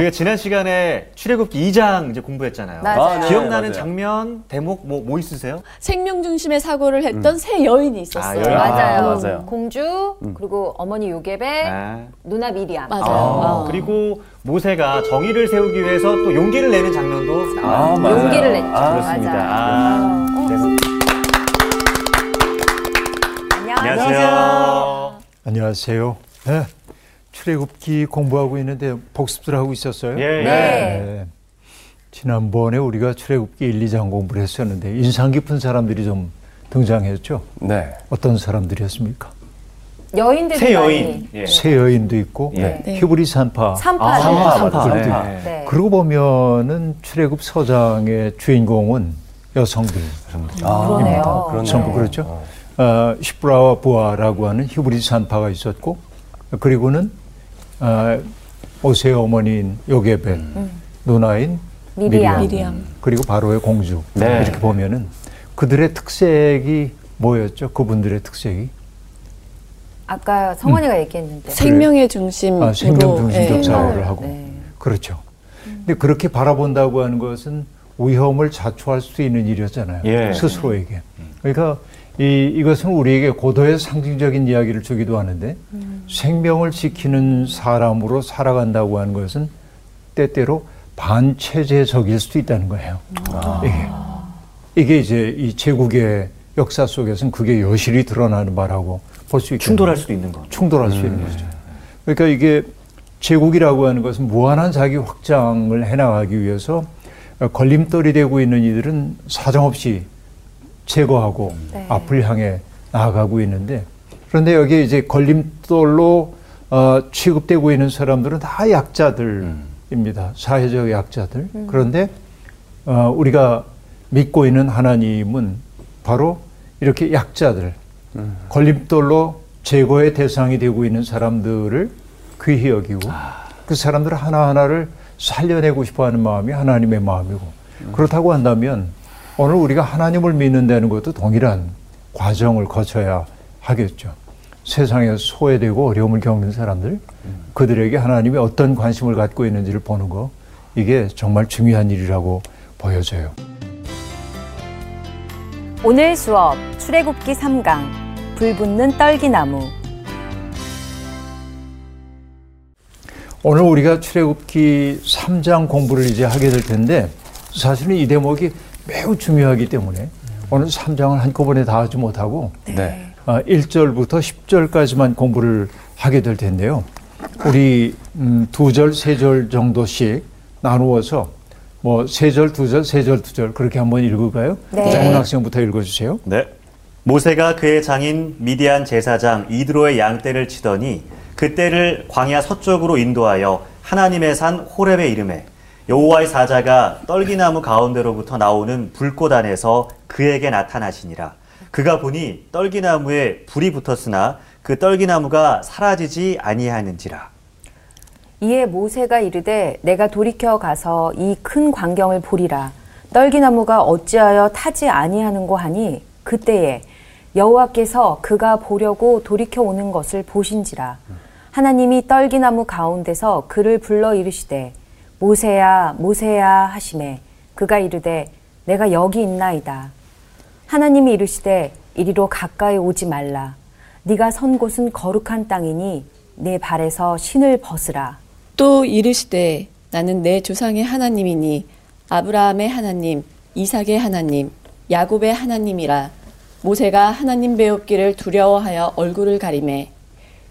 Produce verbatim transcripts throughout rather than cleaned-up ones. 우리가 지난 시간에 출애굽기 이 장 이제 공부했잖아요. 아, 네, 기억나는 맞아요. 장면, 대목 뭐, 뭐 있으세요? 생명 중심의 사고를 했던 음. 세 여인이 있었어요. 아, 여인. 맞아요. 아, 맞아요. 공주, 음. 그리고 어머니 요게벳, 아. 누나 미리암. 맞아요. 아, 아. 그리고 모세가 정의를 세우기 위해서 또 용기를 내는 장면도 나와요. 아, 용기를 냈죠. 아, 그렇습니다. 아. 아. 그래서... 안녕하세요. 안녕하세요. 네. 출애굽기 공부하고 있는데 복습들 하고 있었어요? 예. 네. 네. 지난번에 우리가 출애굽기 일, 이 장 공부를 했었는데 인상 깊은 사람들이 좀 등장했죠? 네. 어떤 사람들이었습니까? 여인들. 세 여인. 예. 세 여인도 있고 예. 네. 히브리 산파. 산파. 아, 산파. 산파. 산파. 산파. 네. 네. 그러고 보면은 출애굽 서장의 주인공은 여성들. 아, 그러네요. 그러네요. 전부 그렇죠? 어. 어, 시브라와 부아라고 하는 히브리 산파가 있었고 그리고는 아, 모세의 어머니인 요게벳, 음. 누나인 미리암, 미리암, 그리고 바로의 공주. 네. 이렇게 보면은 그들의 특색이 뭐였죠? 그분들의 특색이? 아까 성원이가 음. 얘기했는데 생명의 중심, 아, 생명 중심적 사고를 네. 하고 네. 그렇죠. 음. 근데 그렇게 바라본다고 하는 것은 위험을 자초할 수 있는 일이었잖아요. 예. 스스로에게. 그러니까. 이, 이것은 우리에게 고도의 상징적인 이야기를 주기도 하는데 음. 생명을 지키는 사람으로 살아간다고 하는 것은 때때로 반체제적일 수도 있다는 거예요. 아. 이게, 이게 이제 이 제국의 역사 속에서는 그게 여실히 드러나는 바라고 볼 수 있고 충돌할 수도 있는 거죠. 충돌할 음. 수 있는 거죠. 그러니까 이게 제국이라고 하는 것은 무한한 자기 확장을 해나가기 위해서 걸림돌이 되고 있는 이들은 사정없이 제거하고 네. 앞을 향해 나아가고 있는데 그런데 여기에 이제 걸림돌로 어, 취급되고 있는 사람들은 다 약자들입니다. 음. 사회적 약자들. 음. 그런데 어, 우리가 믿고 있는 하나님은 바로 이렇게 약자들, 음. 걸림돌로 제거의 대상이 되고 있는 사람들을 귀히 여기고 아. 그 사람들 하나하나를 살려내고 싶어하는 마음이 하나님의 마음이고 음. 그렇다고 한다면 오늘 우리가 하나님을 믿는다는 것도 동일한 과정을 거쳐야 하겠죠. 세상에 소외되고 어려움을 겪는 사람들, 그들에게 하나님이 어떤 관심을 갖고 있는지를 보는 거, 이게 정말 중요한 일이라고 보여져요. 오늘 수업, 출애굽기 삼 강, 불붙는 떨기나무. 오늘 우리가 출애굽기 삼 장 공부를 이제 하게 될 텐데, 사실은 이 대목이 매우 중요하기 때문에 오늘 삼 장을 한꺼번에 다 하지 못하고 네. 아, 일 절부터 십 절까지만 공부를 하게 될 텐데요. 우리 음, 두 절, 세 절 정도씩 나누어서 뭐 세 절, 두 절, 세 절, 두 절 그렇게 한번 읽을까요? 네. 장훈 학생부터 읽어주세요. 네. 모세가 그의 장인 미디안 제사장 이드로의 양떼를 치더니 그 떼를 광야 서쪽으로 인도하여 하나님의 산 호렙의 이름에 여호와의 사자가 떨기나무 가운데로부터 나오는 불꽃 안에서 그에게 나타나시니라. 그가 보니 떨기나무에 불이 붙었으나 그 떨기나무가 사라지지 아니하는지라. 이에 모세가 이르되 내가 돌이켜 가서 이 큰 광경을 보리라. 떨기나무가 어찌하여 타지 아니하는고 하니 그때에 여호와께서 그가 보려고 돌이켜 오는 것을 보신지라. 하나님이 떨기나무 가운데서 그를 불러 이르시되 모세야 모세야 하시매 그가 이르되 내가 여기 있나이다. 하나님이 이르시되 이리로 가까이 오지 말라. 네가 선 곳은 거룩한 땅이니 내 발에서 신을 벗으라. 또 이르시되 나는 내 조상의 하나님이니 아브라함의 하나님 이삭의 하나님 야곱의 하나님이라. 모세가 하나님 배우기를 두려워하여 얼굴을 가리매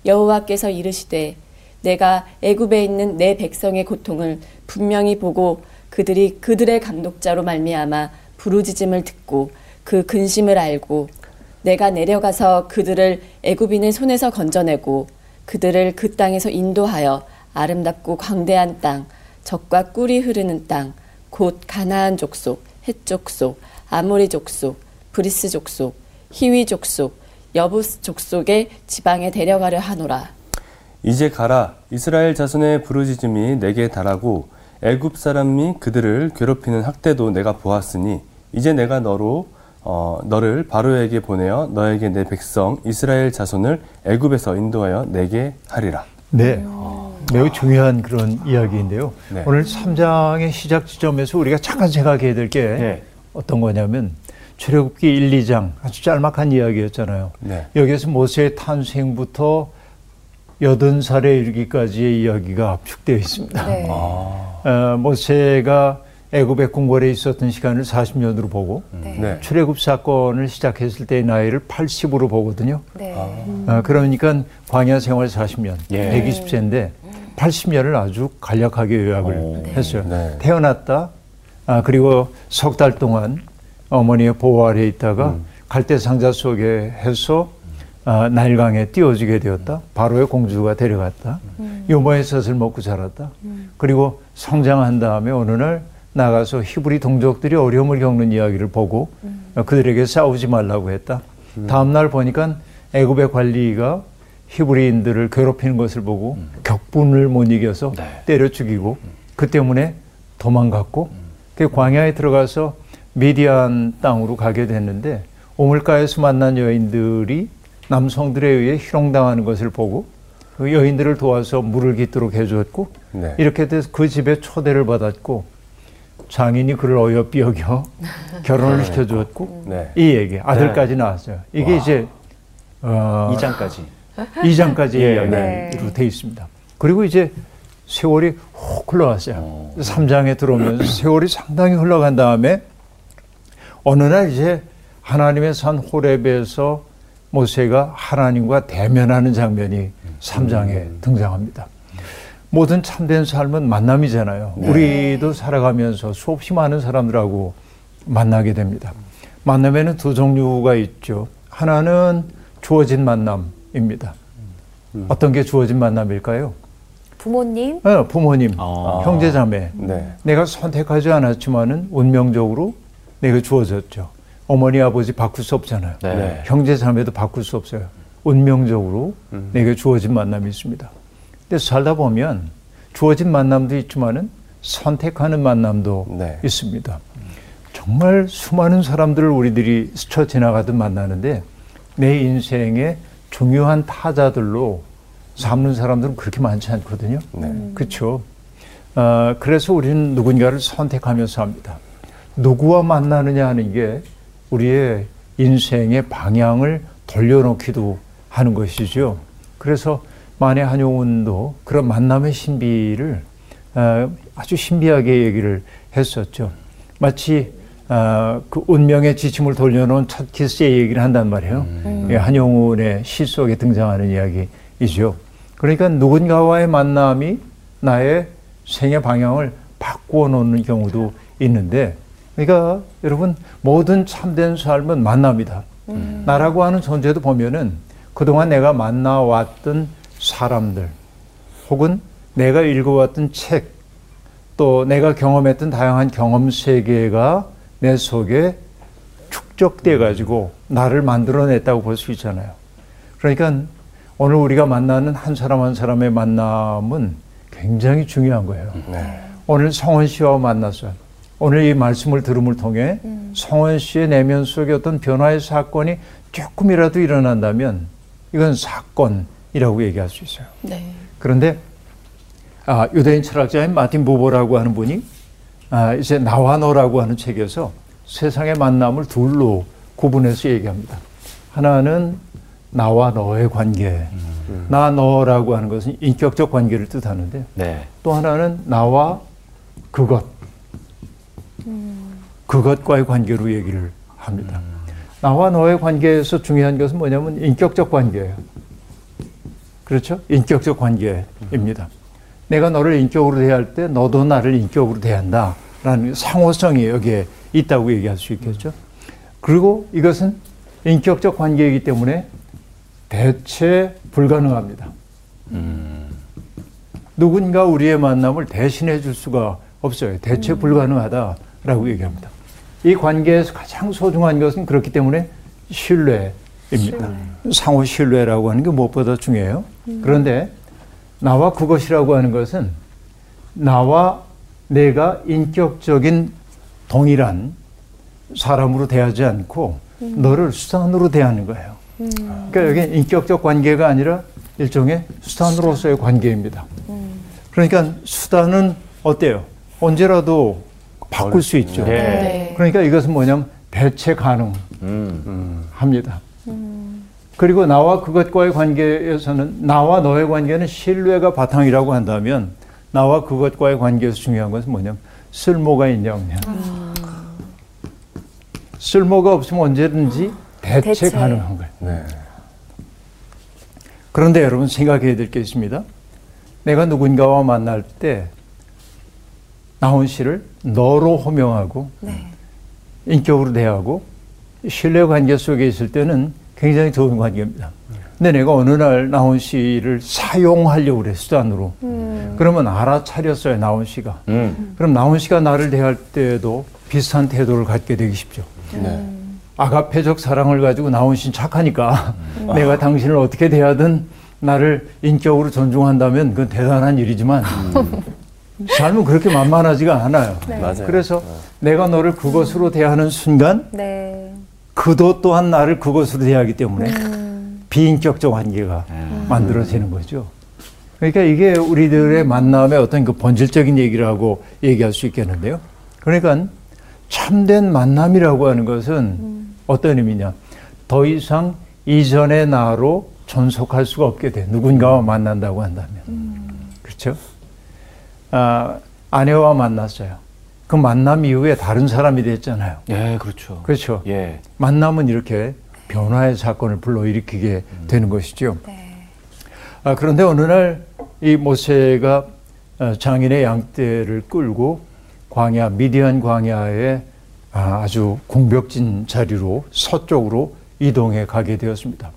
여호와께서 이르시되 내가 애굽에 있는 내 백성의 고통을 분명히 보고 그들이 그들의 감독자로 말미암아 부르짖음을 듣고 그 근심을 알고 내가 내려가서 그들을 애굽인의 손에서 건져내고 그들을 그 땅에서 인도하여 아름답고 광대한 땅, 젖과 꿀이 흐르는 땅, 곧 가나안 족속, 헷족속, 아모리 족속, 브리스 족속, 히위 족속, 여부스 족속의 지방에 데려가려 하노라. 이제 가라. 이스라엘 자손의 부르짖음이 내게 달하고 애굽 사람이 그들을 괴롭히는 학대도 내가 보았으니 이제 내가 너로 어, 너를 바로에게 보내어 너에게 내 백성 이스라엘 자손을 애굽에서 인도하여 내게 하리라. 네. 매우 중요한 그런 이야기인데요. 네. 오늘 삼 장의 시작 지점에서 우리가 잠깐 생각해야 될 게 네. 어떤 거냐면 출애굽기 일, 이 장 아주 짤막한 이야기였잖아요. 네. 여기에서 모세의 탄생부터 여든 살에 이르기까지의 이야기가 압축되어 있습니다. 네. 아. 어, 모세가 애굽의 궁궐에 있었던 시간을 사십 년으로 보고 네. 네. 출애굽 사건을 시작했을 때의 나이를 팔십으로 보거든요. 네. 아. 어, 그러니까 광야 생활 사십 년, 예. 백이십 세인데 팔십 년을 아주 간략하게 요약을 오. 했어요. 네. 태어났다, 아, 그리고 석 달 동안 어머니의 보호 아래에 있다가 음. 갈대 상자 속에 해서 아, 나일강에 띄워지게 되었다. 바로의 공주가 데려갔다. 음. 요모의 젖을 먹고 자랐다. 음. 그리고 성장한 다음에 어느 날 나가서 히브리 동족들이 어려움을 겪는 이야기를 보고 음. 그들에게 싸우지 말라고 했다. 음. 다음 날 보니까 애굽의 관리가 히브리인들을 괴롭히는 것을 보고 음. 격분을 못 이겨서 네. 때려 죽이고 음. 그 때문에 도망갔고 음. 그 광야에 들어가서 미디안 땅으로 가게 됐는데 오물가에서 만난 여인들이 남성들에 의해 희롱당하는 것을 보고 그 여인들을 도와서 물을 깃도록 해줬고 네. 이렇게 돼서 그 집에 초대를 받았고 장인이 그를 어여삐 여겨 결혼을 네. 시켜줬고 네. 이 얘기 아들까지 나왔어요. 이게 와. 이제 어, 이 장까지 이 장까지 예, 이야기로 네. 돼 있습니다. 그리고 이제 세월이 훅 흘러갔어요. 오. 삼 장에 들어오면서 세월이 상당히 흘러간 다음에 어느 날 이제 하나님의 산 호렙에서 모세가 하나님과 대면하는 장면이 삼 장에 등장합니다. 모든 참된 삶은 만남이잖아요. 네. 우리도 살아가면서 수없이 많은 사람들하고 만나게 됩니다. 만남에는 두 종류가 있죠. 하나는 주어진 만남입니다. 음. 어떤 게 주어진 만남일까요? 부모님? 네, 부모님, 아. 형제자매. 네. 내가 선택하지 않았지만은 운명적으로 내가 주어졌죠. 어머니, 아버지 바꿀 수 없잖아요. 네. 형제, 자매도 바꿀 수 없어요. 운명적으로 음. 내게 주어진 만남이 있습니다. 근데 살다 보면 주어진 만남도 있지만은 선택하는 만남도 네. 있습니다. 정말 수많은 사람들을 우리들이 스쳐 지나가듯 만나는데 내 인생의 중요한 타자들로 삼는 사람들은 그렇게 많지 않거든요. 네. 그렇죠. 어, 그래서 우리는 누군가를 선택하면서 합니다. 누구와 만나느냐 하는 게 우리의 인생의 방향을 돌려놓기도 하는 것이죠. 그래서 만해 한용운도 그런 만남의 신비를 아주 신비하게 얘기를 했었죠. 마치 그 운명의 지침을 돌려놓은 첫 키스의 얘기를 한단 말이에요. 음. 한용운의 시 속에 등장하는 이야기이죠. 그러니까 누군가와의 만남이 나의 생의 방향을 바꾸어 놓는 경우도 있는데 그러니까 여러분 모든 참된 삶은 만남이다. 음. 나라고 하는 존재도 보면은 그동안 내가 만나왔던 사람들 혹은 내가 읽어왔던 책 또 내가 경험했던 다양한 경험 세계가 내 속에 축적돼 가지고 나를 만들어냈다고 볼 수 있잖아요. 그러니까 오늘 우리가 만나는 한 사람 한 사람의 만남은 굉장히 중요한 거예요. 네. 오늘 성원 씨와 만났어요. 오늘 이 말씀을 들음을 통해 음. 성원 씨의 내면 속에 어떤 변화의 사건이 조금이라도 일어난다면 이건 사건이라고 얘기할 수 있어요. 네. 그런데 아, 유대인 철학자인 마틴 부버라고 하는 분이 아, 이제 나와 너라고 하는 책에서 세상의 만남을 둘로 구분해서 얘기합니다. 하나는 나와 너의 관계, 음. 나 너라고 하는 것은 인격적 관계를 뜻하는데 네. 또 하나는 나와 그것, 그것과의 관계로 얘기를 합니다. 음. 나와 너의 관계에서 중요한 것은 뭐냐면 인격적 관계예요. 그렇죠? 인격적 관계입니다. 음. 내가 너를 인격으로 대할 때 너도 나를 인격으로 대한다 라는 상호성이 여기에 있다고 얘기할 수 있겠죠. 그리고 이것은 인격적 관계이기 때문에 대체 불가능합니다. 음. 누군가 우리의 만남을 대신해 줄 수가 없어요. 대체 음. 불가능하다 라고 얘기합니다. 이 관계에서 가장 소중한 것은 그렇기 때문에 신뢰입니다. 신뢰. 상호 신뢰라고 하는 게 무엇보다 중요해요. 음. 그런데 나와 그것이라고 하는 것은 나와 내가 인격적인 동일한 사람으로 대하지 않고 음. 너를 수단으로 대하는 거예요. 음. 그러니까 여기 인격적 관계가 아니라 일종의 수단으로서의 관계입니다. 음. 그러니까 수단은 어때요? 언제라도 바꿀 수 있죠. 네. 그러니까 이것은 뭐냐면 대체 가능합니다. 음, 음. 그리고 나와 그것과의 관계에서는, 나와 너의 관계는 신뢰가 바탕이라고 한다면, 나와 그것과의 관계에서 중요한 것은 뭐냐면 쓸모가 있냐 없냐. 음. 쓸모가 없으면 언제든지 대체, 대체. 가능한 거예요. 네. 그런데 여러분 생각해야 될 게 있습니다. 내가 누군가와 만날 때 나온 씨를 너로 호명하고, 네. 인격으로 대하고, 신뢰관계 속에 있을 때는 굉장히 좋은 관계입니다. 근데 내가 어느 날 나온 씨를 사용하려고 그래, 수단으로. 음. 그러면 알아차렸어요, 나온 씨가. 음. 그럼 나온 씨가 나를 대할 때에도 비슷한 태도를 갖게 되기 쉽죠. 네. 아가페적 사랑을 가지고 나온 씨는 착하니까 음. 내가 당신을 어떻게 대하든 나를 인격으로 존중한다면 그건 대단한 일이지만 음. 삶은 그렇게 만만하지가 않아요. 네. 맞아요. 그래서 네. 내가 너를 그것으로 대하는 순간 네. 그도 또한 나를 그것으로 대하기 때문에 음. 비인격적 관계가 음. 만들어지는 거죠. 그러니까 이게 우리들의 만남의 어떤 그 본질적인 얘기라고 얘기할 수 있겠는데요. 그러니까 참된 만남이라고 하는 것은 음. 어떤 의미냐. 더 이상 이전의 나로 존속할 수가 없게 돼. 누군가와 만난다고 한다면. 음. 그렇죠? 아, 아내와 만났어요. 그 만남 이후에 다른 사람이 됐잖아요. 예, 그렇죠. 그렇죠. 예. 만남은 이렇게 변화의 사건을 불러일으키게 음. 되는 것이죠. 네. 아, 그런데 어느 날 이 모세가 장인의 양떼를 끌고 광야, 미디안 광야의 아주 공벽진 자리로 서쪽으로 이동해 가게 되었습니다.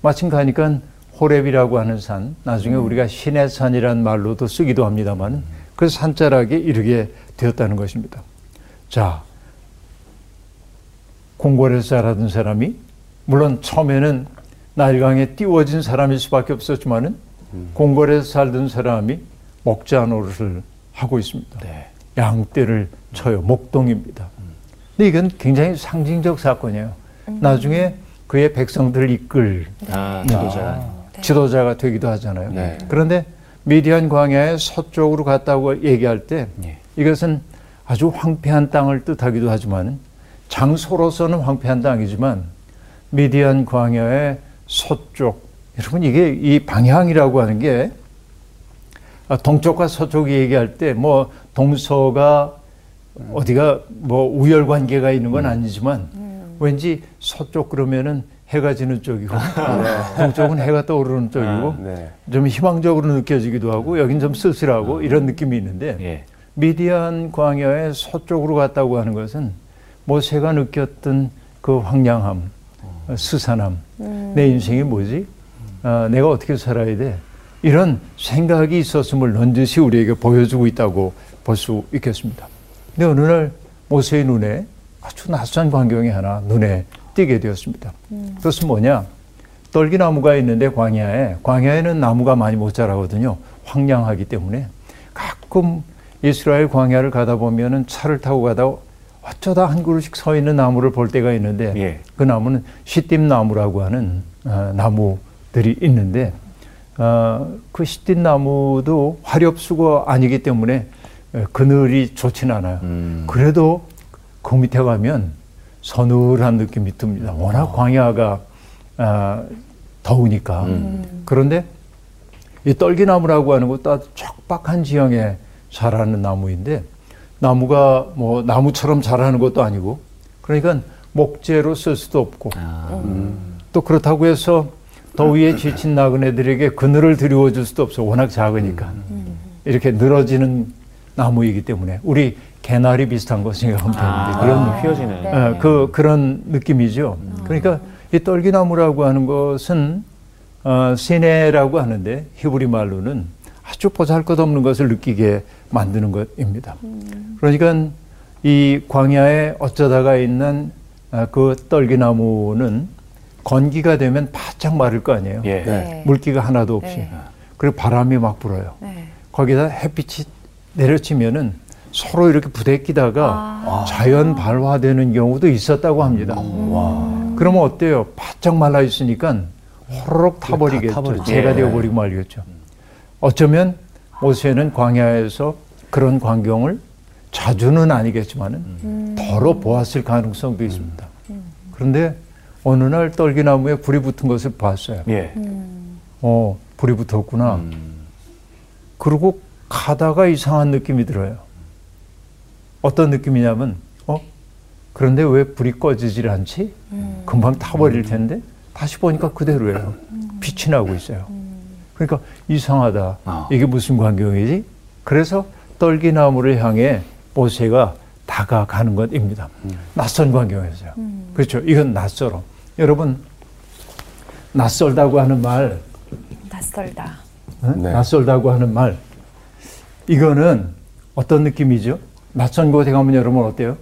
마침 가니까 호렙이라고 하는 산, 나중에 음. 우리가 시내산이라는 말로도 쓰기도 합니다만 그 산자락에 이르게 되었다는 것입니다. 자, 궁궐에서 자라던 사람이, 물론 처음에는 나일강에 띄워진 사람일 수밖에 없었지만은 음. 궁궐에서 살던 사람이 목자 노릇을 하고 있습니다. 네. 양떼를 쳐요. 목동입니다. 음. 근데 이건 굉장히 상징적 사건이에요. 음. 나중에 그의 백성들을 이끌 아, 지도자. 아. 지도자가 되기도 하잖아요. 네. 그런데 미디안 광야의 서쪽으로 갔다고 얘기할 때 네. 이것은 아주 황폐한 땅을 뜻하기도 하지만, 장소로서는 황폐한 땅이지만 미디안 광야의 서쪽, 여러분 이게 이 방향이라고 하는 게 동쪽과 서쪽이 얘기할 때 뭐 동서가 어디가 뭐 우열 관계가 있는 건 아니지만 음. 왠지 서쪽 그러면은 해가 지는 쪽이고 동쪽은 해가 떠오르는 쪽이고 아, 네. 좀 희망적으로 느껴지기도 하고 여긴 좀 쓸쓸하고 아, 이런 느낌이 있는데 예. 미디안 광야의 서쪽으로 갔다고 하는 것은 모세가 느꼈던 그 황량함, 어. 스산함, 음. 내 인생이 뭐지? 아, 내가 어떻게 살아야 돼? 이런 생각이 있었음을 넌지시 우리에게 보여주고 있다고 볼 수 있겠습니다. 근데 어느 날 모세의 눈에 아주 낯선 광경이 하나 눈에 띄게 되었습니다. 음. 그것은 뭐냐? 떨기나무가 있는데 광야에, 광야에는 나무가 많이 못 자라거든요. 황량하기 때문에. 가끔 이스라엘 광야를 가다 보면은 차를 타고 가다 어쩌다 한 그루씩 서 있는 나무를 볼 때가 있는데 예. 그 나무는 시딤나무라고 하는 어, 나무들이 있는데 어, 그 시딤나무도 화렵수가 아니기 때문에 그늘이 좋진 않아요. 음. 그래도 그 밑에 가면 서늘한 느낌이 듭니다. 워낙 광야가 아, 더우니까. 음. 그런데 이 떨기나무라고 하는 것도 아주 척박한 지형에 자라는 나무인데, 나무가 뭐 나무처럼 자라는 것도 아니고, 그러니까 목재로 쓸 수도 없고 아. 음. 또 그렇다고 해서 더위에 지친 나그네들에게 그늘을 드리워줄 수도 없어. 워낙 작으니까 음. 이렇게 늘어지는 나무이기 때문에 우리 개나리 비슷한 거 생각하면 되는데 아, 그런 휘어지네. 네. 그 그런 느낌이죠. 음. 그러니까 이 떨기나무라고 하는 것은 어, 시내라고 하는데 히브리 말로는 아주 보잘것없는 것을 느끼게 만드는 것입니다. 음. 그러니까 이 광야에 어쩌다가 있는 어, 그 떨기나무는 건기가 되면 바짝 마를 거 아니에요. 예. 네. 물기가 하나도 없이. 네. 그리고 바람이 막 불어요. 네. 거기다 햇빛이 내려치면은 서로 이렇게 부대끼다가 아. 자연 발화되는 경우도 있었다고 합니다. 음. 와. 그러면 어때요? 바짝 말라 있으니까 호로록 타버리겠죠. 재가 되어버리고 말겠죠. 어쩌면 모세는 광야에서 그런 광경을 자주는 아니겠지만은 음. 더러 보았을 가능성도 음. 있습니다. 음. 그런데 어느 날 떨기나무에 불이 붙은 것을 봤어요. 예. 음. 어, 불이 붙었구나. 음. 그리고 가다가 이상한 느낌이 들어요. 어떤 느낌이냐면 어? 그런데 왜 불이 꺼지질 않지? 음. 금방 타버릴 텐데 다시 보니까 그대로예요. 음. 빛이 나고 있어요. 음. 그러니까 이상하다. 아. 이게 무슨 광경이지? 그래서 떨기나무를 향해 모세가 다가가는 것입니다. 음. 낯선 광경이었어요. 음. 그렇죠. 이건 낯설어. 여러분, 낯설다고 하는 말. 낯설다. 응? 네. 낯설다고 하는 말. 이거는 어떤 느낌이죠? 낯선 곳에 가면 여러분 어때요?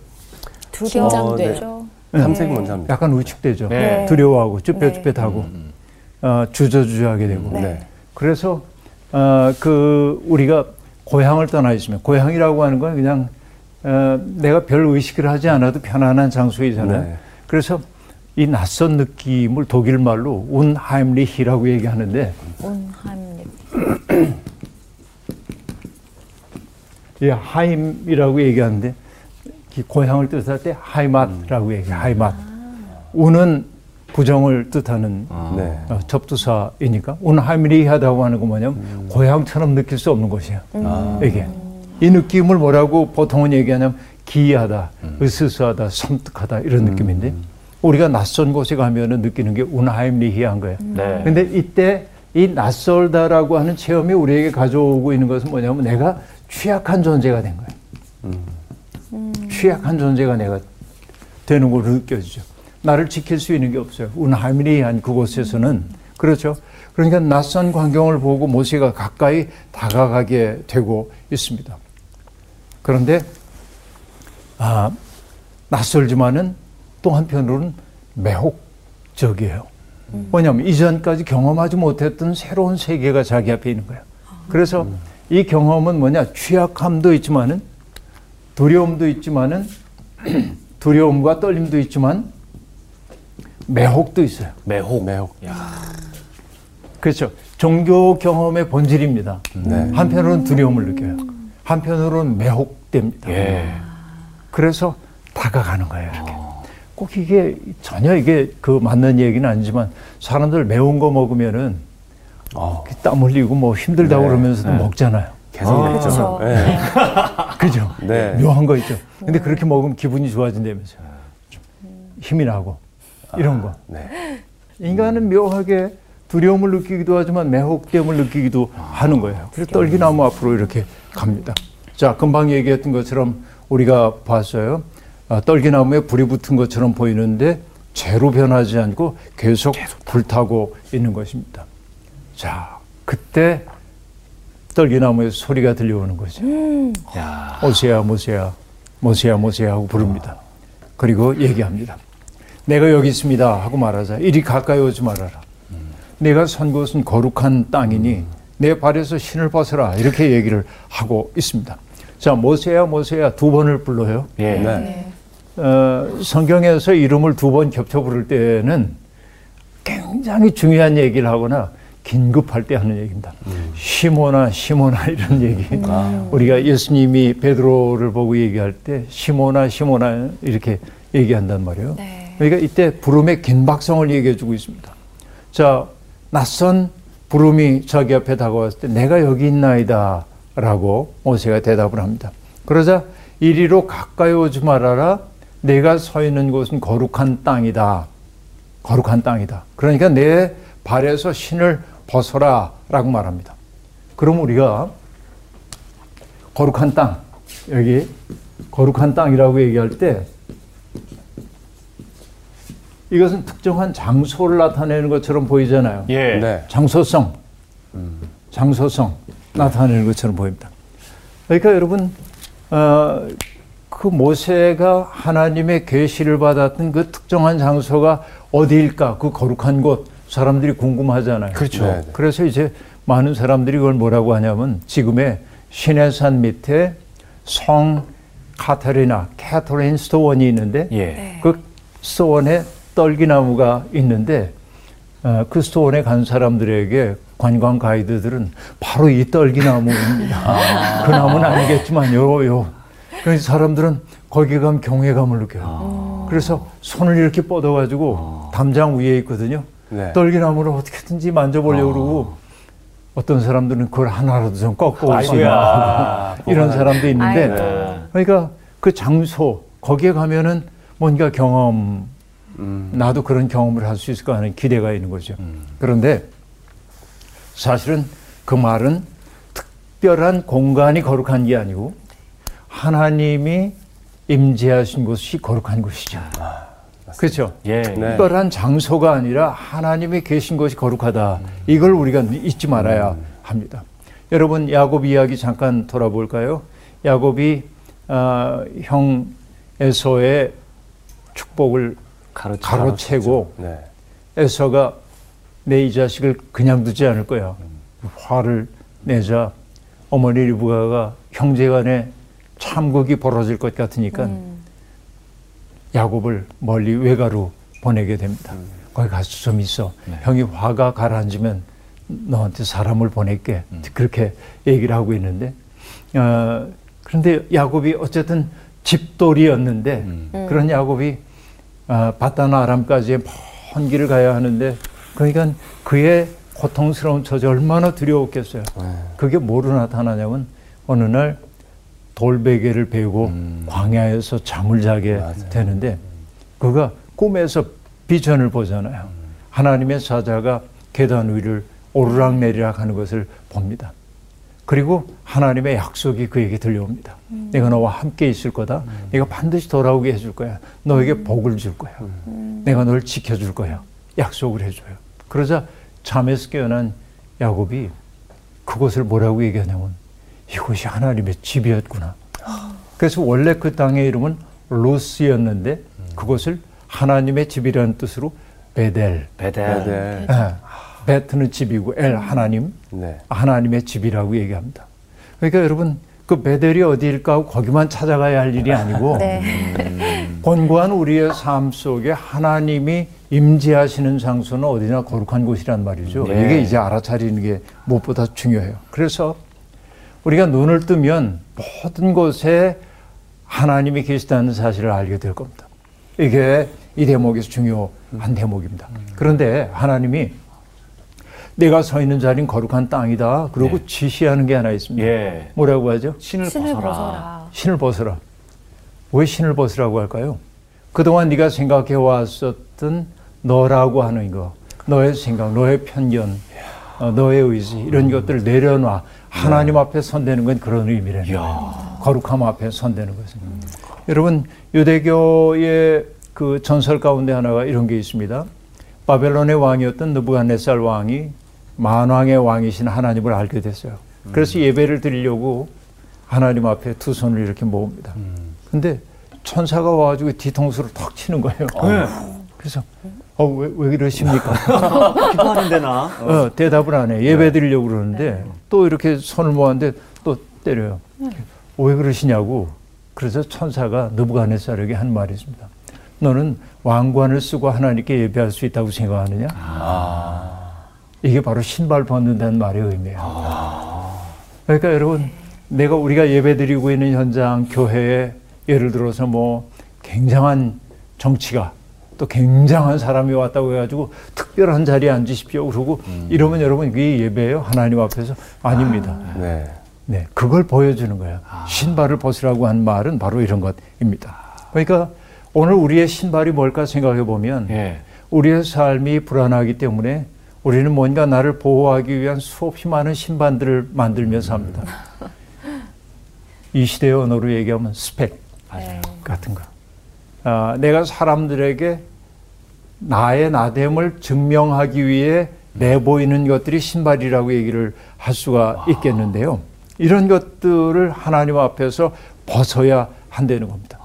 긴장되죠. 탐색이 먼저 합니다. 약간 우측되죠. 네. 두려워하고 쭈뼛쭈뼛하고 네. 음. 어, 주저주저하게 되고. 네. 그래서 어, 그 우리가 고향을 떠나 있으면, 고향이라고 하는 건 그냥 어, 내가 별 의식을 하지 않아도 편안한 장소이잖아요. 네. 그래서 이 낯선 느낌을 독일 말로 운하임리히라고 얘기하는데, 운하임리히. 예, 하임이라고 얘기하는데, 고향을 뜻할 때 하이맛라고 음. 얘기해요. 하이맛. 아. 운은 부정을 뜻하는 아. 네. 어, 접두사이니까 운하임리하다고 하는 건 뭐냐면 음. 고향처럼 느낄 수 없는 것이에요. 음. 이게. 이 느낌을 뭐라고 보통은 얘기하냐면 기이하다, 음. 으스스하다, 섬뜩하다 이런 음. 느낌인데 우리가 낯선 곳에 가면은 느끼는 게 운하임리히한 거예요. 음. 네. 근데 이때 이 낯설다라고 하는 체험이 우리에게 가져오고 있는 것은 뭐냐면 내가 취약한 존재가 된 거예요. 음. 취약한 존재가 내가 되는 걸로 느껴지죠. 나를 지킬 수 있는 게 없어요. 운하임리한 그곳에서는. 그렇죠. 그러니까 낯선 광경을 보고 모세가 가까이 다가가게 되고 있습니다. 그런데 아, 낯설지만은 또 한편으로는 매혹적이에요. 음. 뭐냐면 이전까지 경험하지 못했던 새로운 세계가 자기 앞에 있는 거예요. 그래서 음. 이 경험은 뭐냐, 취약함도 있지만은 두려움도 있지만은 두려움과 떨림도 있지만 매혹도 있어요. 매혹, 매혹. 야. 그렇죠. 종교 경험의 본질입니다. 네. 한편으로는 두려움을 느껴요. 한편으로는 매혹됩니다. 예. 그래서 다가가는 거예요. 이렇게. 아. 꼭 이게 전혀 이게 그 맞는 얘기는 아니지만 사람들 매운 거 먹으면은 아. 땀 흘리고 뭐 힘들다고 네. 그러면서도 네. 먹잖아요. 계속 먹죠. 아, 네. 그죠? 네. 묘한 거 있죠. 근데 그렇게 먹으면 기분이 좋아진다면서요. 힘이 나고, 이런 거. 아, 네. 인간은 묘하게 두려움을 느끼기도 하지만 매혹됨을 느끼기도 아, 하는 거예요. 그래서 떨기나무 앞으로 이렇게 갑니다. 자, 금방 얘기했던 것처럼 우리가 봤어요. 아, 떨기나무에 불이 붙은 것처럼 보이는데 재로 변하지 않고 계속, 계속 불타고 있는 것입니다. 자, 그때 떨기나무에서 소리가 들려오는 거죠. 음. 모세야, 모세야, 모세야, 모세야 하고 부릅니다. 그리고 얘기합니다. 내가 여기 있습니다 하고 말하자. 이리 가까이 오지 말아라. 음. 내가 선 곳은 거룩한 땅이니 음. 내 발에서 신을 벗어라. 이렇게 얘기를 하고 있습니다. 자, 모세야, 모세야 두 번을 불러요. 예. 네. 어, 성경에서 이름을 두 번 겹쳐 부를 때는 굉장히 중요한 얘기를 하거나 긴급할 때 하는 얘기입니다. 음. 시몬아, 시몬아 이런 얘기. 음. 우리가 예수님이 베드로를 보고 얘기할 때 시몬아, 시몬아 이렇게 얘기한단 말이에요. 네. 그러니까 이때 부름의 긴박성을 얘기해주고 있습니다. 자, 낯선 부름이 자기 앞에 다가왔을 때 내가 여기 있나이다 라고 모세가 대답을 합니다. 그러자 이리로 가까이 오지 말아라. 내가 서 있는 곳은 거룩한 땅이다. 거룩한 땅이다. 그러니까 내 발에서 신을 벗어라 라고 말합니다. 그럼 우리가 거룩한 땅, 여기 거룩한 땅이라고 얘기할 때 이것은 특정한 장소를 나타내는 것처럼 보이잖아요. 예. 네. 장소성, 장소성 나타내는 것처럼 보입니다. 그러니까 여러분 어, 그 모세가 하나님의 계시를 받았던 그 특정한 장소가 어디일까, 그 거룩한 곳 사람들이 궁금하잖아요. 그렇죠. 네네. 그래서 이제 많은 사람들이 그걸 뭐라고 하냐면 지금의 시내산 밑에 성 카타리나, 캐터린 스토원이 있는데 예. 그 스토원에 떨기나무가 있는데 그 스토원에 간 사람들에게 관광 가이드들은 바로 이 떨기나무입니다. 아. 그 나무는 아니겠지만 요, 요. 그래서 사람들은 거기 가면 경외감을 느껴요. 아. 그래서 손을 이렇게 뻗어가지고 아. 담장 위에 있거든요. 네. 떨기나무를 어떻게든지 만져보려고 아. 그러고, 어떤 사람들은 그걸 하나라도 좀 꺾고 오시고 아. 이런 사람도 있는데, 네. 그러니까 그 장소 거기에 가면은 뭔가 경험, 음. 나도 그런 경험을 할 수 있을까 하는 기대가 있는 거죠. 음. 그런데 사실은 그 말은 특별한 공간이 거룩한 게 아니고 하나님이 임재하신 곳이 거룩한 곳이죠. 아, 그렇죠? 예, 특별한 네. 장소가 아니라 하나님이 계신 곳이 거룩하다. 음. 이걸 우리가 잊지 말아야 음. 합니다. 여러분, 야곱 이야기 잠깐 돌아볼까요? 야곱이 어, 형 에서의 축복을 가로채, 가로채고 네. 에서가 내 이 자식을 그냥 두지 않을 거야. 음. 화를 내자 어머니 리브가가 형제 간에 참극이 벌어질 것 같으니까 음. 야곱을 멀리 외가로 보내게 됩니다. 음. 거기 가서 좀 있어. 네. 형이 화가 가라앉으면 너한테 사람을 보낼게. 음. 그렇게 얘기를 하고 있는데 어, 그런데 야곱이 어쨌든 집돌이였는데 음. 그런 야곱이 어, 바단 아람까지의 먼 길을 가야 하는데 그러니까 그의 고통스러운 처지 얼마나 두려웠겠어요. 네. 그게 뭐로 나타나냐면 어느 날 돌베개를 베고 음. 광야에서 잠을 자게 맞아요. 되는데 그가 꿈에서 비전을 보잖아요. 음. 하나님의 사자가 계단 위를 오르락내리락 하는 것을 봅니다. 그리고 하나님의 약속이 그에게 들려옵니다. 음. 내가 너와 함께 있을 거다. 음. 내가 반드시 돌아오게 해줄 거야. 너에게 음. 복을 줄 거야. 음. 내가 널 지켜줄 거야. 약속을 해줘요. 그러자 잠에서 깨어난 야곱이 그것을 뭐라고 얘기하냐면 이곳이 하나님의 집이었구나. 그래서 원래 그 땅의 이름은 루스였는데 음. 그것을 하나님의 집이라는 뜻으로 베델. 베델. 베델. 네. 베트는 집이고 엘 하나님. 네. 하나님의 집이라고 얘기합니다. 그러니까 여러분 그 베델이 어디일까 하고 거기만 찾아가야 할 일이 아니고 네. 음. 권고한 우리의 삶 속에 하나님이 임재하시는 장소는 어디나 거룩한 곳이란 말이죠. 네. 이게 이제 알아차리는 게 무엇보다 중요해요. 그래서 우리가 눈을 뜨면 모든 곳에 하나님이 계시다는 사실을 알게 될 겁니다. 이게 이 대목에서 중요한 음. 대목입니다. 음. 그런데 하나님이 내가 서 있는 자리는 거룩한 땅이다. 그러고 네. 지시하는 게 하나 있습니다. 예. 뭐라고 하죠? 신을, 신을 벗어라. 벗어라. 신을 벗어라. 왜 신을 벗으라고 할까요? 그동안 네가 생각해 왔었던 너라고 하는 거, 너의 생각, 너의 편견, 어, 너의 의지 이런 음. 것들을 내려놔. 하나님 앞에 선대는 건 그런 의미라는 거예요. 거룩함 앞에 선대는 것은. 음. 여러분, 유대교의 그 전설 가운데 하나가 이런 게 있습니다. 바벨론의 왕이었던 느부갓네살 왕이 만왕의 왕이신 하나님을 알게 됐어요. 음. 그래서 예배를 드리려고 하나님 앞에 두 손을 이렇게 모읍니다. 음. 근데 천사가 와가지고 뒤통수를 턱 치는 거예요. 네. 그래서 어, 왜, 왜 이러십니까? 기도하는 데나 어. 어, 대답을 안 해. 예배 드리려고 그러는데 네. 또 이렇게 손을 모았는데 또 때려요. 네. 왜 그러시냐고. 그래서 천사가 느부갓네살에게 한 말이 있습니다. 너는 왕관을 쓰고 하나님께 예배할 수 있다고 생각하느냐? 아. 이게 바로 신발 벗는다는 말의 의미예요. 아. 그러니까 여러분, 내가 우리가 예배 드리고 있는 현장, 교회에 예를 들어서 뭐 굉장한 정치가 또 굉장한 사람이 왔다고 해가지고 특별한 자리에 앉으십시오 그러고 음. 이러면 여러분 그게 예배예요? 하나님 앞에서? 아닙니다. 아, 네. 네, 그걸 보여주는 거예요. 아. 신발을 벗으라고 한 말은 바로 이런 것입니다. 그러니까 오늘 우리의 신발이 뭘까 생각해 보면 예. 우리의 삶이 불안하기 때문에 우리는 뭔가 나를 보호하기 위한 수없이 많은 신반들을 만들며 삽니다. 음. 이 시대의 언어로 얘기하면 스펙 네. 같은 거. 아, 내가 사람들에게 나의 나됨을 증명하기 위해 내보이는 것들이 신발이라고 얘기를 할 수가 있겠는데요. 와. 이런 것들을 하나님 앞에서 벗어야 한다는 겁니다.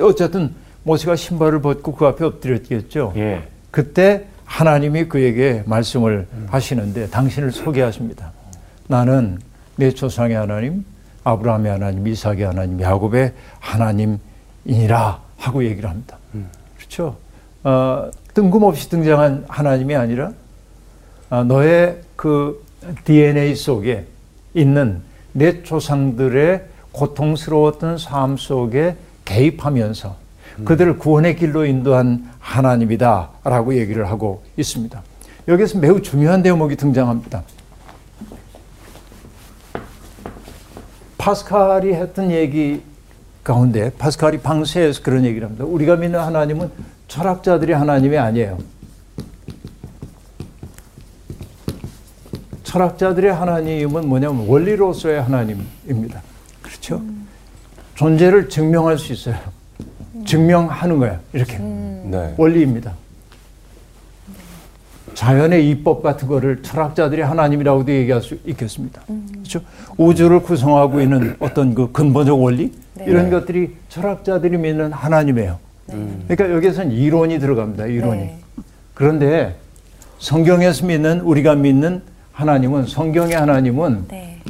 어쨌든 모세가 신발을 벗고 그 앞에 엎드렸겠죠. 예. 그때 하나님이 그에게 말씀을 음. 하시는데 당신을 소개하십니다. 나는 내 조상의 하나님, 아브라함의 하나님, 이삭의 하나님, 야곱의 하나님 이라 하고 얘기를 합니다. 음. 그렇죠? 어, 뜬금없이 등장한 하나님이 아니라 너의 그 디엔에이 속에 있는 내 조상들의 고통스러웠던 삶 속에 개입하면서 음. 그들을 구원의 길로 인도한 하나님이다 라고 얘기를 하고 있습니다. 여기에서 매우 중요한 대목이 등장합니다. 파스칼이 했던 얘기 가운데, 파스칼이 방세에서 그런 얘기를 합니다. 우리가 믿는 하나님은 철학자들이 하나님이 아니에요. 철학자들의 하나님은 뭐냐면 원리로서의 하나님입니다. 그렇죠? 음. 존재를 증명할 수 있어요. 음. 증명하는 거예요. 이렇게. 음. 네. 원리입니다. 자연의 이법 같은 거를 철학자들이 하나님이라고도 얘기할 수 있겠습니다. 음. 그렇죠? 우주를 구성하고 있는 어떤 그 근본적 원리? 네. 이런 것들이 철학자들이 믿는 하나님이에요. 네. 음. 그러니까 여기에서는 이론이 들어갑니다. 이론이. 네. 그런데 성경에서 믿는, 우리가 믿는 하나님은, 성경의 하나님은 네.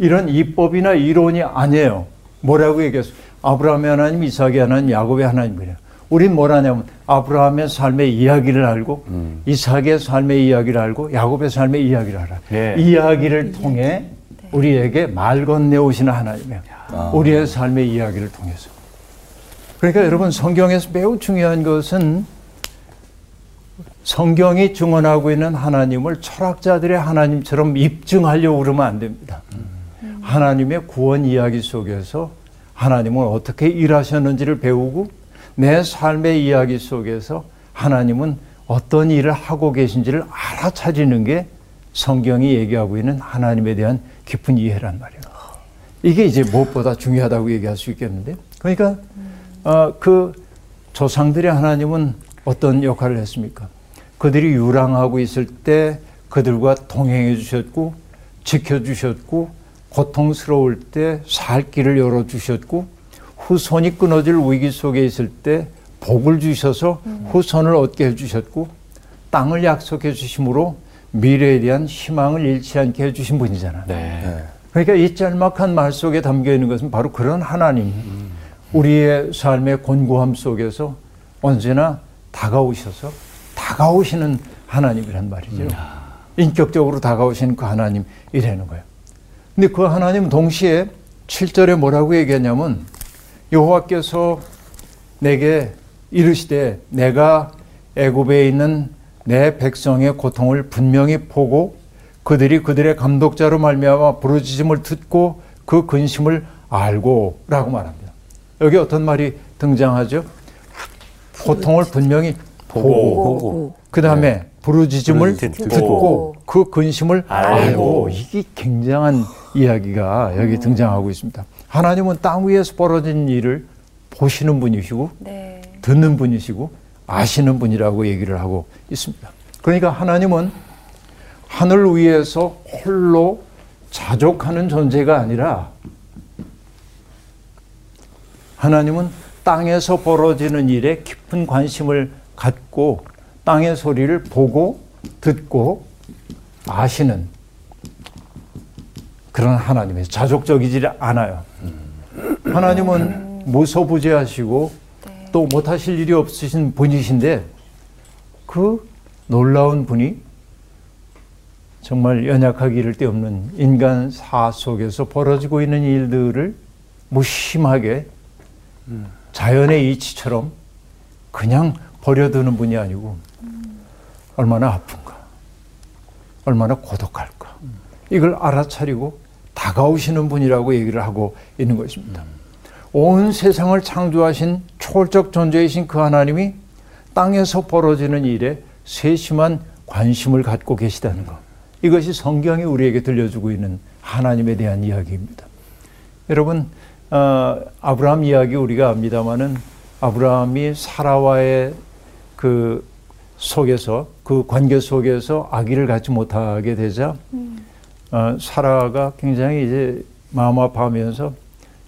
이런 이법이나 이론이 아니에요. 뭐라고 얘기했어요? 아브라함의 하나님, 이삭의 하나님, 야곱의 하나님이래요. 우린 뭘 하냐면 아브라함의 삶의 이야기를 알고 음. 이삭의 삶의 이야기를 알고 야곱의 삶의 이야기를 알아. 네. 이야기를 통해 네. 우리에게 말 건네오시는 하나님이에요. 아. 우리의 삶의 이야기를 통해서. 그러니까 여러분, 성경에서 매우 중요한 것은 성경이 증언하고 있는 하나님을 철학자들의 하나님처럼 입증하려고 그러면 안 됩니다. 음. 하나님의 구원 이야기 속에서 하나님은 어떻게 일하셨는지를 배우고, 내 삶의 이야기 속에서 하나님은 어떤 일을 하고 계신지를 알아차리는 게 성경이 얘기하고 있는 하나님에 대한 깊은 이해란 말이에요. 이게 이제 무엇보다 중요하다고 얘기할 수 있겠는데요. 그러니까 어, 그 조상들의 하나님은 어떤 역할을 했습니까? 그들이 유랑하고 있을 때 그들과 동행해 주셨고, 지켜주셨고, 고통스러울 때 살 길을 열어주셨고, 후손이 끊어질 위기 속에 있을 때 복을 주셔서 음. 후손을 얻게 해주셨고, 땅을 약속해 주심으로 미래에 대한 희망을 잃지 않게 해주신 분이잖아요. 네. 그러니까 이 짤막한 말 속에 담겨있는 것은 바로 그런 하나님, 음. 우리의 삶의 곤고함 속에서 언제나 다가오셔서 다가오시는 하나님이란 말이죠. 음. 인격적으로 다가오시는 그 하나님이라는 거예요. 근데 그 하나님은 동시에 칠 절에 뭐라고 얘기하냐면, 여호와께서 내게 이르시되 내가 애굽에 있는 내 백성의 고통을 분명히 보고 그들이 그들의 감독자로 말미암아 부르짖음을 듣고 그 근심을 알고 라고 말합니다. 여기 어떤 말이 등장하죠? 고통을 분명히 보고, 그 다음에 네. 부르짖음을 듣고, 듣고 그 근심을 알고. 알고. 이게 굉장한 이야기가 여기 등장하고 있습니다. 하나님은 땅 위에서 벌어진 일을 보시는 분이시고 네. 듣는 분이시고 아시는 분이라고 얘기를 하고 있습니다. 그러니까 하나님은 하늘 위에서 홀로 자족하는 존재가 아니라, 하나님은 땅에서 벌어지는 일에 깊은 관심을 갖고 땅의 소리를 보고 듣고 아시는 그런 하나님이에요. 자족적이지 않아요. 음. 하나님은 음. 무소부재하시고 네. 또 못하실 일이 없으신 분이신데, 그 놀라운 분이 정말 연약하기 이를 데 없는 인간 사 속에서 벌어지고 있는 일들을 무심하게 음. 자연의 이치처럼 그냥 버려두는 분이 아니고 음. 얼마나 아픈가, 얼마나 고독할까, 음. 이걸 알아차리고 다가오시는 분이라고 얘기를 하고 있는 것입니다. 음. 온 세상을 창조하신 초월적 존재이신 그 하나님이 땅에서 벌어지는 일에 세심한 관심을 갖고 계시다는 것, 이것이 성경이 우리에게 들려주고 있는 하나님에 대한 이야기입니다. 여러분, 어, 아브라함 이야기 우리가 압니다마는, 아브라함이 사라와의 그 속에서, 그 관계 속에서 아기를 갖지 못하게 되자 음. 어, 사라가 굉장히 이제 마음 아파하면서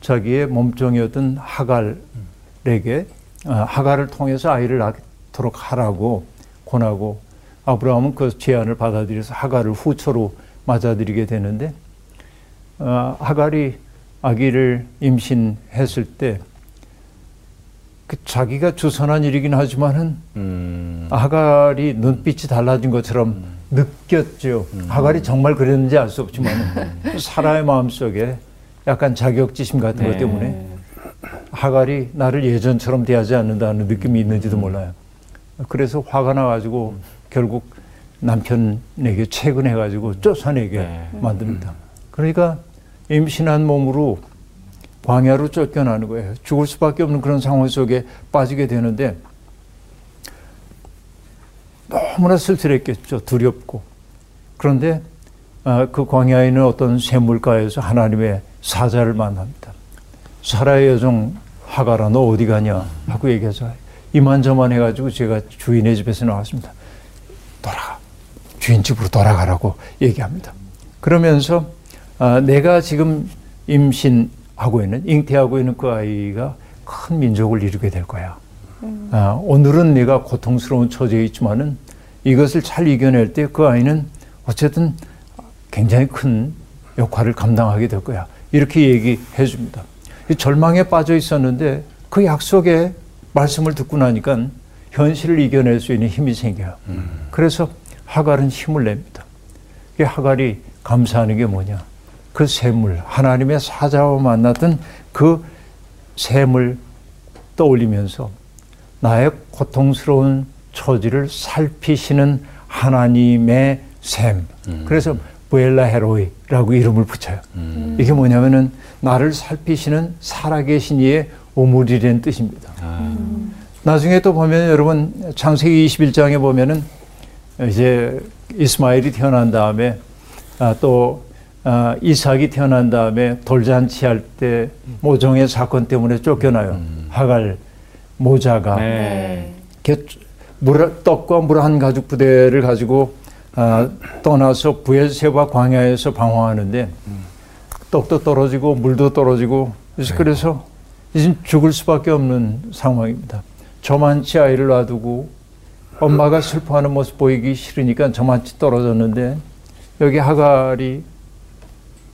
자기의 몸종이었던 하갈에게 어, 하갈을 통해서 아이를 낳도록 하라고 권하고, 아브라함은 그 제안을 받아들여서 하갈을 후처로 맞아들이게 되는데, 어, 하갈이 아기를 임신했을 때 그 자기가 주선한 일이긴 하지만은 음. 하갈이 눈빛이 달라진 것처럼 느꼈죠. 음. 하갈이 정말 그랬는지 알 수 없지만 사라의 마음속에 약간 자격지심 같은 네. 것 때문에 하갈이 나를 예전처럼 대하지 않는다는 느낌이 있는지도 음. 몰라요. 그래서 화가 나가지고 음. 결국 남편에게 채근해가지고 쫓아내게 네. 만듭니다. 그러니까 임신한 몸으로 광야로 쫓겨나는 거예요. 죽을 수밖에 없는 그런 상황 속에 빠지게 되는데 너무나 쓸쓸했겠죠. 두렵고. 그런데 그 광야에 있는 어떤 샘물가에서 하나님의 사자를 만납니다. 사라의 여종 하갈아, 너 어디 가냐 하고 얘기해서 이만저만 해가지고 제가 주인의 집에서 나왔습니다. 돌아가. 주인 집으로 돌아가라고 얘기합니다. 그러면서 내가 지금 임신 하고 있는, 잉태하고 있는 그 아이가 큰 민족을 이루게 될 거야. 음. 아, 오늘은 네가 고통스러운 처지에 있지만은 이것을 잘 이겨낼 때 그 아이는 어쨌든 굉장히 큰 역할을 감당하게 될 거야. 이렇게 얘기해 줍니다. 절망에 빠져 있었는데 그 약속의 말씀을 듣고 나니까 현실을 이겨낼 수 있는 힘이 생겨요. 음. 그래서 하갈은 힘을 냅니다. 하갈이 감사하는 게 뭐냐? 그 샘물, 하나님의 사자와 만났던 그 샘을 떠올리면서 나의 고통스러운 처지를 살피시는 하나님의 샘. 음. 그래서 부엘라 헤로이라고 이름을 붙여요. 음. 이게 뭐냐면은 나를 살피시는 살아계신 이의 오물이라는 뜻입니다. 음. 나중에 또 보면 여러분 창세기 이십일 장에 보면은 이제 이스마엘이 태어난 다음에 아, 또 아, 이삭이 태어난 다음에 돌잔치할 때 모종의 사건 때문에 쫓겨나요. 음. 하갈 모자가 네. 물, 떡과 물 한 가죽 부대를 가지고 아, 떠나서 부엘세바 광야에서 방황하는데 음. 떡도 떨어지고 물도 떨어지고 그래서, 네. 그래서 이제 죽을 수밖에 없는 상황입니다. 저만치 아이를 놔두고 엄마가 슬퍼하는 모습 보이기 싫으니까 저만치 떨어졌는데 여기 하갈이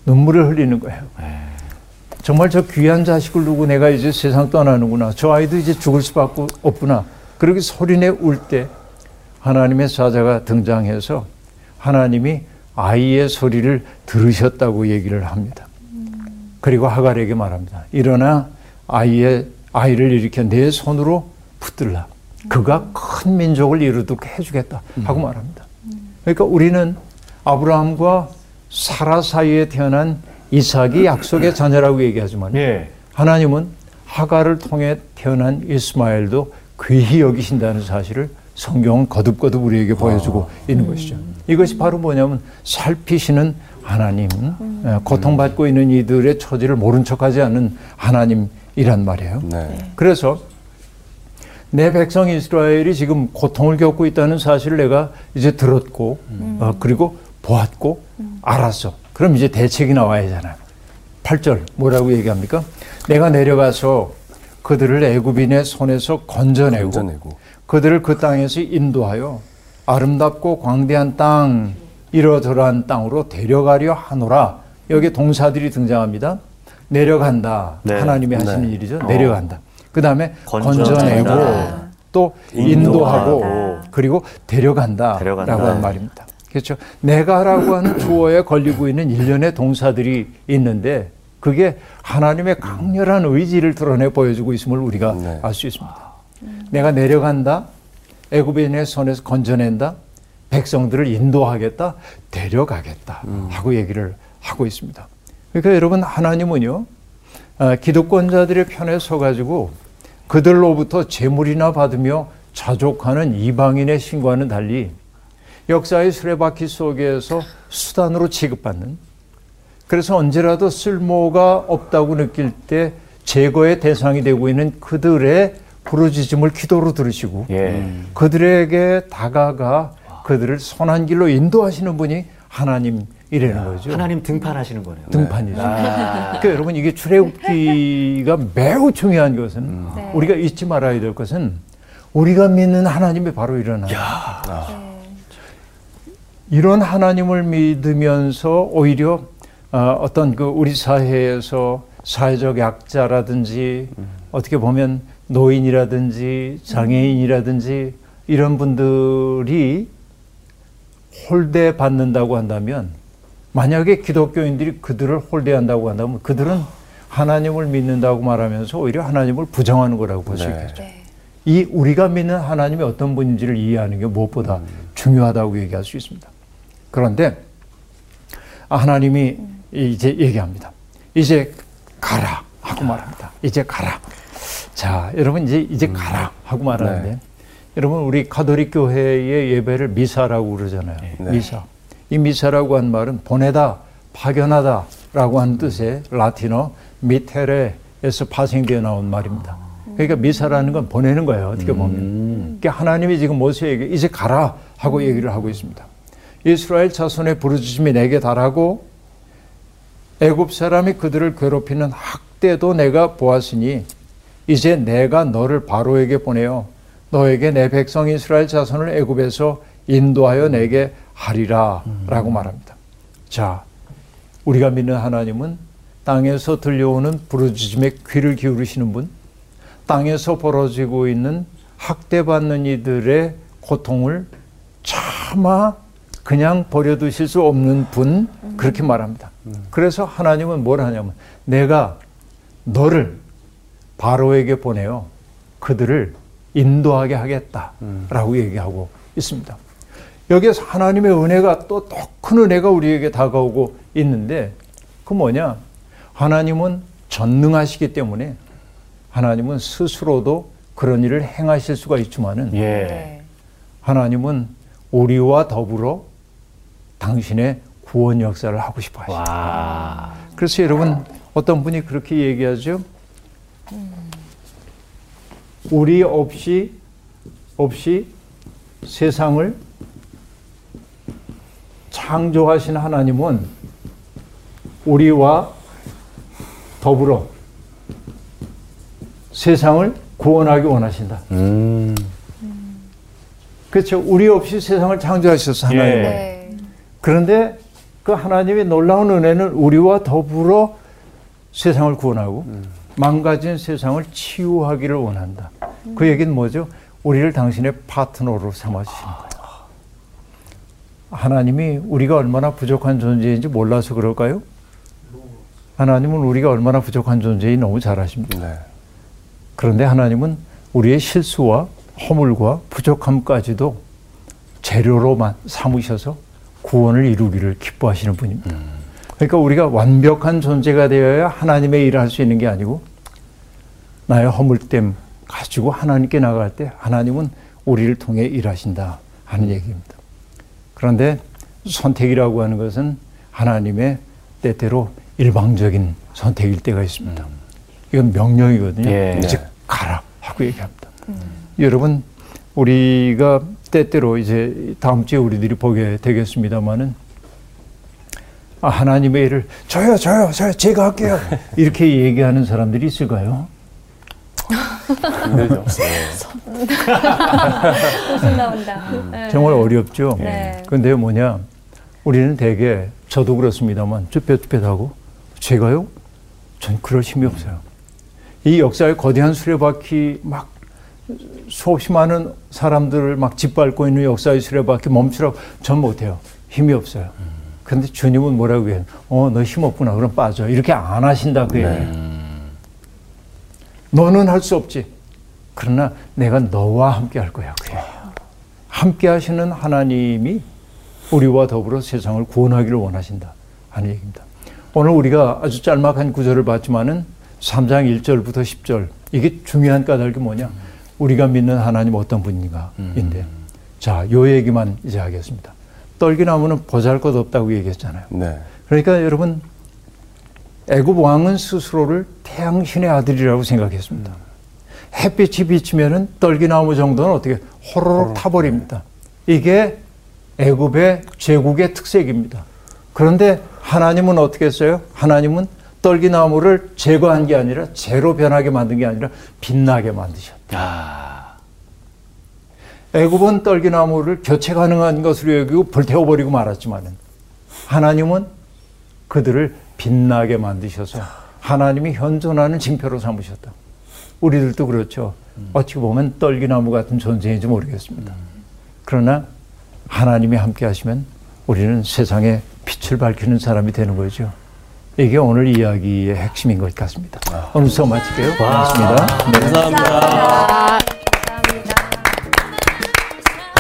눈물을 흘리는 거예요. 정말 저 귀한 자식을 두고 내가 이제 세상 떠나는구나. 저 아이도 이제 죽을 수밖에 없구나. 그렇게 소리내 울 때 하나님의 사자가 등장해서 하나님이 아이의 소리를 들으셨다고 얘기를 합니다. 그리고 하갈에게 말합니다. 일어나 아이의, 아이를 일으켜 내 손으로 붙들라. 그가 큰 민족을 이루도록 해주겠다 하고 말합니다. 그러니까 우리는 아브라함과 사라 사이에 태어난 이삭이 약속의 자녀라고 얘기하지만 예. 하나님은 하갈을 통해 태어난 이스마엘도 귀히 여기신다는 사실을 성경은 거듭거듭 우리에게 보여주고 아. 있는 것이죠. 음. 이것이 바로 뭐냐면 살피시는 하나님, 음. 고통받고 있는 이들의 처지를 모른 척하지 않는 하나님이란 말이에요. 네. 그래서 내 백성 이스라엘이 지금 고통을 겪고 있다는 사실을 내가 이제 들었고 음. 어, 그리고 보았고 음. 알았어. 그럼 이제 대책이 나와야잖아요. 팔 절 뭐라고 얘기합니까? 내가 내려가서 그들을 애굽인의 손에서 건져내고, 건져내고 그들을 그 땅에서 인도하여 아름답고 광대한 땅 이러저러한 땅으로 데려가려 하노라. 여기 동사들이 등장합니다. 내려간다. 네. 하나님이 하시는 네. 일이죠. 어. 내려간다. 그 다음에 건져내고, 건져내고 또 인도하고, 인도하고 그리고 데려간다, 데려간다. 라고 하는 말입니다. 그렇죠. 내가라고 하는 주어에 걸리고 있는 일련의 동사들이 있는데 그게 하나님의 강렬한 의지를 드러내 보여주고 있음을 우리가 네. 알 수 있습니다. 내가 내려간다. 애굽인의 손에서 건져낸다. 백성들을 인도하겠다. 데려가겠다. 음. 하고 얘기를 하고 있습니다. 그러니까 여러분 하나님은요. 기득권자들의 편에 서가지고 그들로부터 재물이나 받으며 자족하는 이방인의 신과는 달리 역사의 수레바퀴 속에서 수단으로 취급받는, 그래서 언제라도 쓸모가 없다고 느낄 때 제거의 대상이 되고 있는 그들의 부르짖음을 기도로 들으시고 예. 그들에게 다가가 그들을 선한 길로 인도하시는 분이 하나님이라는 거죠. 하나님 등판하시는 거네요. 등판이죠. 네. 그러니까 여러분 이게 출애굽기가 매우 중요한 것은 음. 네. 우리가 잊지 말아야 될 것은 우리가 믿는 하나님이 바로 일어나요. 이런 하나님을 믿으면서 오히려 어떤 그 우리 사회에서 사회적 약자라든지 어떻게 보면 노인이라든지 장애인이라든지 이런 분들이 홀대받는다고 한다면, 만약에 기독교인들이 그들을 홀대한다고 한다면 그들은 하나님을 믿는다고 말하면서 오히려 하나님을 부정하는 거라고 볼 수 네. 있겠죠. 네. 이 우리가 믿는 하나님이 어떤 분인지를 이해하는 게 무엇보다 음. 중요하다고 얘기할 수 있습니다. 그런데 하나님이 음. 이제 얘기합니다. 이제 가라 하고 말합니다. 이제 가라. 자, 여러분 이제 이제 음. 가라 하고 말하는데 네. 여러분 우리 가톨릭 교회의 예배를 미사라고 그러잖아요. 네. 미사. 이 미사라고 한 말은 보내다, 파견하다라고 하는 뜻의 라틴어 미테레에서 파생되어 나온 말입니다. 그러니까 미사라는 건 보내는 거예요. 어떻게 보면. 음. 그러니까 하나님이 지금 모세에게 이제 가라 하고 얘기를 하고 있습니다. 이스라엘 자손의 부르짖음이 내게 달하고 애굽 사람이 그들을 괴롭히는 학대도 내가 보았으니 이제 내가 너를 바로에게 보내어 너에게 내 백성 이스라엘 자손을 애굽에서 인도하여 내게 하리라 라고 말합니다. 자, 우리가 믿는 하나님은 땅에서 들려오는 부르짖음에 귀를 기울이시는 분, 땅에서 벌어지고 있는 학대받는 이들의 고통을 차마 그냥 버려두실 수 없는 분, 그렇게 말합니다. 그래서 하나님은 뭘 하냐면 내가 너를 바로에게 보내어 그들을 인도하게 하겠다라고 음. 얘기하고 있습니다. 여기에서 하나님의 은혜가 또 더 큰 은혜가 우리에게 다가오고 있는데, 그 뭐냐, 하나님은 전능하시기 때문에 하나님은 스스로도 그런 일을 행하실 수가 있지만은 예. 하나님은 우리와 더불어 당신의 구원 역사를 하고 싶어 하십니다. 그래서 여러분 어떤 분이 그렇게 얘기하죠. 음. 우리 없이 없이 세상을 창조하신 하나님은 우리와 더불어 세상을 구원하기 원하신다. 음. 그렇죠. 우리 없이 세상을 창조하셨어, 하나님은. 예. 그런데 그 하나님의 놀라운 은혜는 우리와 더불어 세상을 구원하고 음. 망가진 세상을 치유하기를 원한다. 음. 그 얘기는 뭐죠? 우리를 당신의 파트너로 삼아주신 거예요. 하나님이 우리가 얼마나 부족한 존재인지 몰라서 그럴까요? 하나님은 우리가 얼마나 부족한 존재인지 너무 잘 아십니다. 네. 그런데 하나님은 우리의 실수와 허물과 부족함까지도 재료로만 삼으셔서 구원을 이루기를 기뻐하시는 분입니다. 음. 그러니까 우리가 완벽한 존재가 되어야 하나님의 일을 할 수 있는 게 아니고, 나의 허물됨 가지고 하나님께 나갈 때 하나님은 우리를 통해 일하신다 하는 얘기입니다. 그런데 선택이라고 하는 것은 하나님의 때때로 일방적인 선택일 때가 있습니다. 이건 명령이거든요. 예. 이제 가라 하고 얘기합니다. 음. 여러분, 우리가 때때로 이제 다음 주에 우리들이 보게 되겠습니다만은 아, 하나님의 일을 저요 저요 저요 제가 할게요 이렇게 얘기하는 사람들이 있을까요? 힘들죠. 웃음 나온다. 음. 정말 어렵죠. 네. 근데 뭐냐, 우리는 되게, 저도 그렇습니다만 쭈뼛쭈뼛하고 제가요? 전 그럴 힘이 없어요. 이 역사의 거대한 수레바퀴, 막 수없이 많은 사람들을 막 짓밟고 있는 역사의 수레바퀴 멈추라고 전 못해요. 힘이 없어요. 음. 근데 주님은 뭐라고 해요? 어, 너 힘없구나. 그럼 빠져. 이렇게 안 하신다. 그 얘기예요. 네. 너는 할 수 없지. 그러나 내가 너와 함께 할 거야. 그 얘기예요. 함께 하시는 하나님이 우리와 더불어 세상을 구원하기를 원하신다 하는 얘기입니다. 오늘 우리가 아주 짤막한 구절을 봤지만은 삼 장 일 절부터 십 절, 이게 중요한 까닭이 뭐냐? 우리가 믿는 하나님 어떤 분인가인데. 음. 자, 요 얘기만 이제 하겠습니다. 떨기나무는 보잘것없다고 얘기했잖아요. 네. 그러니까 여러분, 애굽 왕은 스스로를 태양신의 아들이라고 생각했습니다. 음. 햇빛이 비치면은 떨기나무 정도는 어떻게 호로록, 호로록 타버립니다. 네. 이게 애굽의 제국의 특색입니다. 그런데 하나님은 어떻게 했어요? 하나님은 떨기나무를 제거한 게 아니라, 재로 변하게 만든 게 아니라 빛나게 만드셨다. 아. 애굽은 떨기나무를 교체 가능한 것으로 여기고 불태워버리고 말았지만 하나님은 그들을 빛나게 만드셔서 하나님이 현존하는 징표로 삼으셨다. 우리들도 그렇죠. 어떻게 보면 떨기나무 같은 존재인지 모르겠습니다. 그러나 하나님이 함께 하시면 우리는 세상에 빛을 밝히는 사람이 되는 거죠. 이게 오늘 이야기의 핵심인 것 같습니다. 아, 오늘 수업 마칠게요. 고맙습니다. 네. 감사합니다. 감사합니다.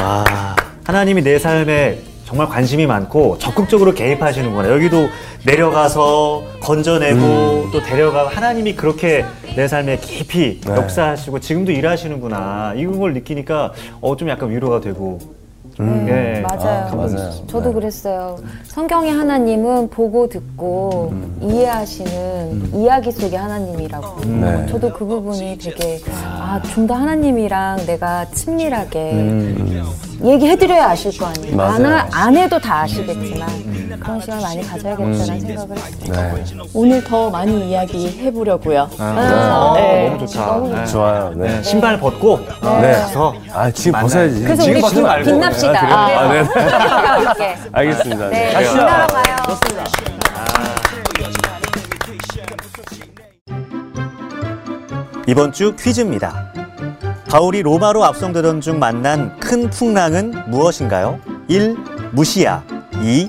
와, 하나님이 내 삶에 정말 관심이 많고 적극적으로 개입하시는구나. 여기도 내려가서 건져내고 음. 또 데려가고 하나님이 그렇게 내 삶에 깊이 네. 역사하시고 지금도 일하시는구나. 이런 걸 느끼니까 어, 좀 약간 위로가 되고 음. 네, 맞아요. 아, 맞아요. 저도 그랬어요. 성경의 하나님은 보고 듣고 음. 이해하시는 음. 이야기 속의 하나님이라고. 네. 저도 그 부분이 되게 아, 좀 더 하나님이랑 내가 친밀하게 음. 얘기해드려야 아실 거 아니에요. 안, 안 해도 다 아시겠지만 음. 그런 시간 많이 가져야겠다는 음. 생각을 했어요. 네. 오늘 더 많이 이야기해보려고요. 아, 아, 네. 네. 너무 좋다. 너무 네. 좋아요. 네. 네. 신발 벗고 네. 가서 아, 지금 벗어야지. 그래서 지금 벗지 말고 빛납시다. 아, 그래요? 아, 아, 네. 아, 네. 알겠습니다. 네. 네. 다시 나와봐요. 좋습니다. 아. 이번 주 퀴즈입니다. 바울이 로마로 압송되던 중 만난 큰 풍랑은 무엇인가요? 일. 무시야. 이.